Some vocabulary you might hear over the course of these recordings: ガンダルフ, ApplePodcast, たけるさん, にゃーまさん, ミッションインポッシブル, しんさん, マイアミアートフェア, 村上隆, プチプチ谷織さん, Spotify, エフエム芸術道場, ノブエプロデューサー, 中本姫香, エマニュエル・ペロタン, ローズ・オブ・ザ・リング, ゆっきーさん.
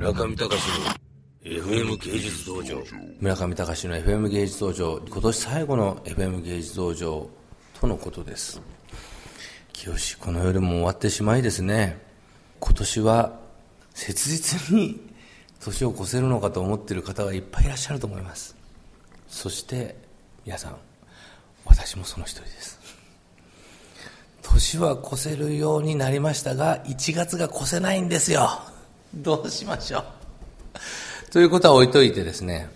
村上隆の FM 芸術道場。村上隆の FM 芸術道場、今年最後の FM 芸術道場とのことです。清、この夜も終わってしまいですね。今年は切実に年を越せるのかと思っている方がいっぱいいらっしゃると思います。そして皆さん、私もその一人です。年は越せるようになりましたが、1月が越せないんですよ。どうしましょう。ということは置いといてですね、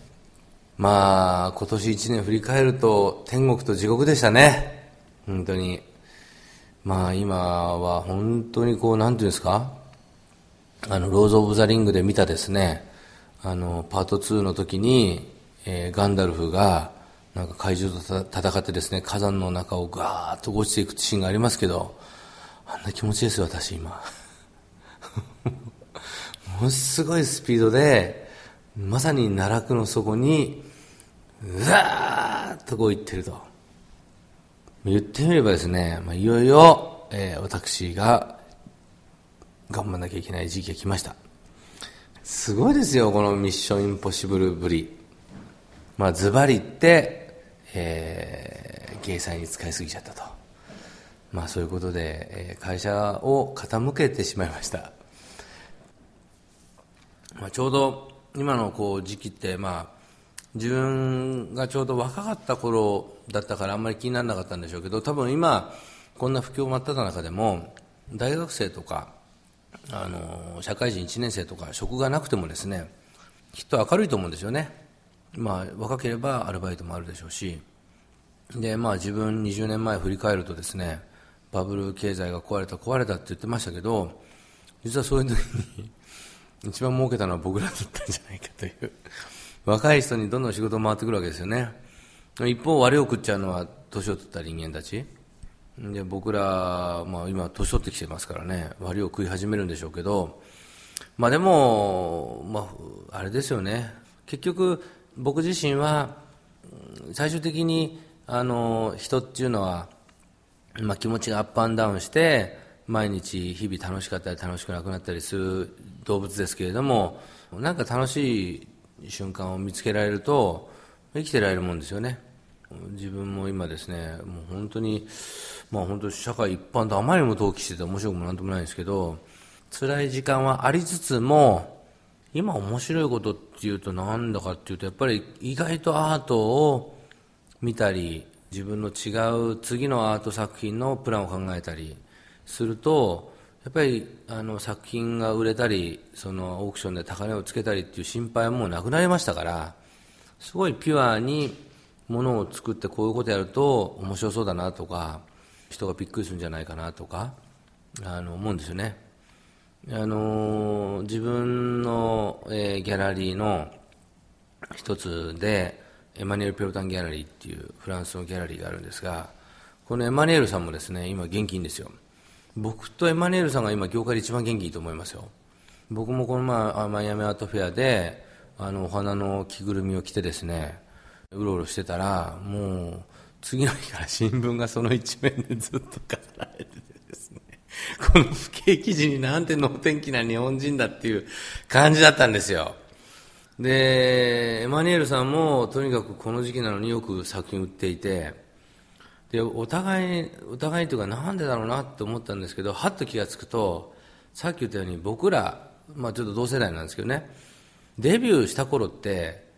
まあ今年1年振り返ると天国と地獄でしたね。本当にまあ今は本当にこう、なんていうんですか、ローズ・オブ・ザ・リングで見たですね、パート2の時に、ガンダルフがなんか怪獣と戦ってですね、火山の中をガーッと落ちていくシーンがありますけど、あんな気持ちですよ、私今。ものすごいスピードで、まさに奈落の底に、うわーっとこう行ってると。言ってみればですね、まあ、いよいよ、私が頑張らなきゃいけない時期が来ました。すごいですよ、このミッションインポッシブルぶり。まあ、ズバリ言って、芸才に使いすぎちゃったと。まあ、そういうことで、会社を傾けてしまいました。まあ、ちょうど今のこう時期って、まあ、自分がちょうど若かった頃だったからあんまり気にならなかったんでしょうけど、多分今こんな不況真っ只中でも大学生とか社会人1年生とか職がなくてもですね、きっと明るいと思うんですよね。まあ若ければアルバイトもあるでしょうし、でまあ自分20年前振り返るとですね、バブル経済が壊れたって言ってましたけど、実はそういう時に一番儲けたのは僕らだったんじゃないかという、若い人にどんどん仕事回ってくるわけですよね。一方悪を食っちゃうのは年を取った人間たちで、僕ら、まあ、今年取ってきてますからね、悪を食い始めるんでしょうけど、まあでも、まあ、あれですよね、結局僕自身は最終的に人っていうのは、まあ、気持ちがアップアンダウンして毎日日々楽しかったり楽しくなくなったりする動物ですけれども、なんか楽しい瞬間を見つけられると生きてられるもんですよね。自分も今ですね、もう本当に、まあ本当社会一般とあまりにも投機してて面白くもなんともないんですけど、辛い時間はありつつも、今面白いことっていうとなんだかっていうと、やっぱり意外とアートを見たり、自分の違う次のアート作品のプランを考えたりすると、やっぱり作品が売れたり、そのオークションで高値をつけたりっていう心配はもうなくなりましたから、すごいピュアにものを作って、こういうことやると面白そうだなとか、人がびっくりするんじゃないかなとか思うんですよね。自分の、ギャラリーの一つでエマニュエル・ペロタンギャラリーっていうフランスのギャラリーがあるんですが、このエマニュエルさんもですね、今元気いいんですよ。僕とエマニュエルさんが今業界で一番元気いいと思いますよ。僕もこの前マイアミアートフェアでお花の着ぐるみを着てですね、うろうろしてたら、もう次の日から新聞がその一面でずっと飾られててですね、この不景記事になんて能天気な日本人だっていう感じだったんですよ。でエマニュエルさんもとにかくこの時期なのによく作品売っていて、でお互いというか、なんでだろうなって思ったんですけど、はっと気がつくと、さっき言ったように僕ら、まあちょっと同世代なんですけどね、デビューした頃って、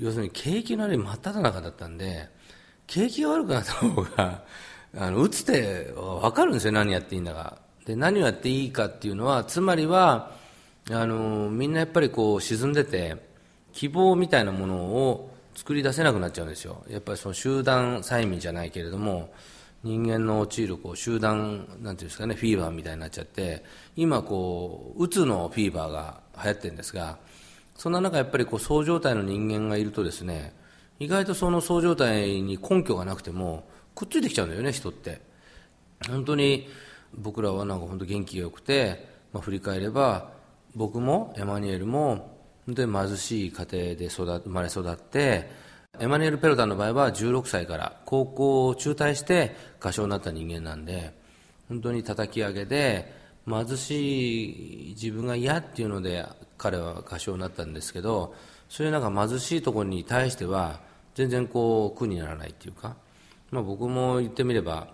要するに景気の悪い真っ只中だったんで、景気が悪くなった方が、打つ手分かるんですよ、何やっていいんだか。で、何をやっていいかっていうのは、つまりは、みんなやっぱりこう沈んでて、希望みたいなものを作り出せなくなっちゃうんですよ。やっぱりその集団催眠じゃないけれども、人間の陥るこう集団、なんていうんですかね、フィーバーみたいになっちゃって、今こう、うつのフィーバーが流行ってるんですが、そんな中やっぱりこうそう状態の人間がいるとですね、意外とそのそう状態に根拠がなくてもくっついてきちゃうんだよね、人って。本当に僕らはなんか本当元気が良くて、まあ、振り返れば僕もエマニュエルも本当に貧しい家庭で生まれ育って、エマニュエル・ペロタンの場合は16歳から高校を中退して歌手になった人間なんで、本当に叩き上げで貧しい自分が嫌っていうので彼は画商になったんですけど、そういうなんか貧しいところに対しては全然こう苦にならないっていうか、まあ、僕も言ってみれば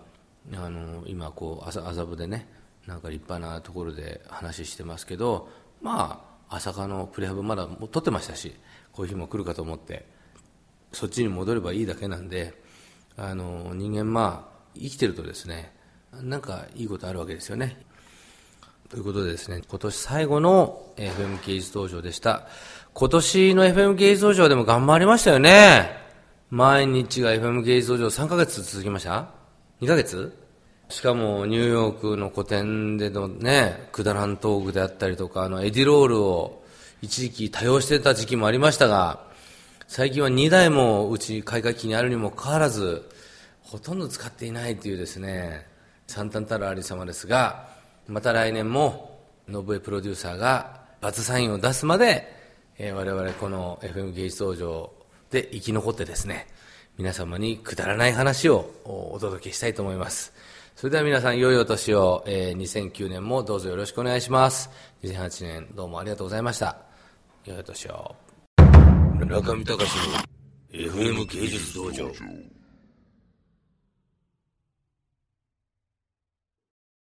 今こう麻布でねなんか立派なところで話してますけど、まあ朝霞のプレハブまだ取ってましたし、こういう日も来るかと思ってそっちに戻ればいいだけなんで、人間まあ生きてるとですねなんかいいことあるわけですよね。ということでですね、今年最後の FM 芸術道場でした。今年の FM 芸術道場でも頑張りましたよね。毎日が FM 芸術道場3ヶ月続きました。2ヶ月しかもニューヨークの個展でのねくだらんトークであったりとか、エディロールを一時期多用してた時期もありましたが、最近は2台もうち買い替え機にあるにもかかわらずほとんど使っていないというですね惨憺たるありさまですが、また来年もノブエプロデューサーがバツサインを出すまで、我々この FM 芸術道場で生き残ってですね皆様にくだらない話をお届けしたいと思います。それでは皆さん良いお年を、2009年もどうぞよろしくお願いします。2008年どうもありがとうございました。良いお年を。中見隆の FM 芸術道場。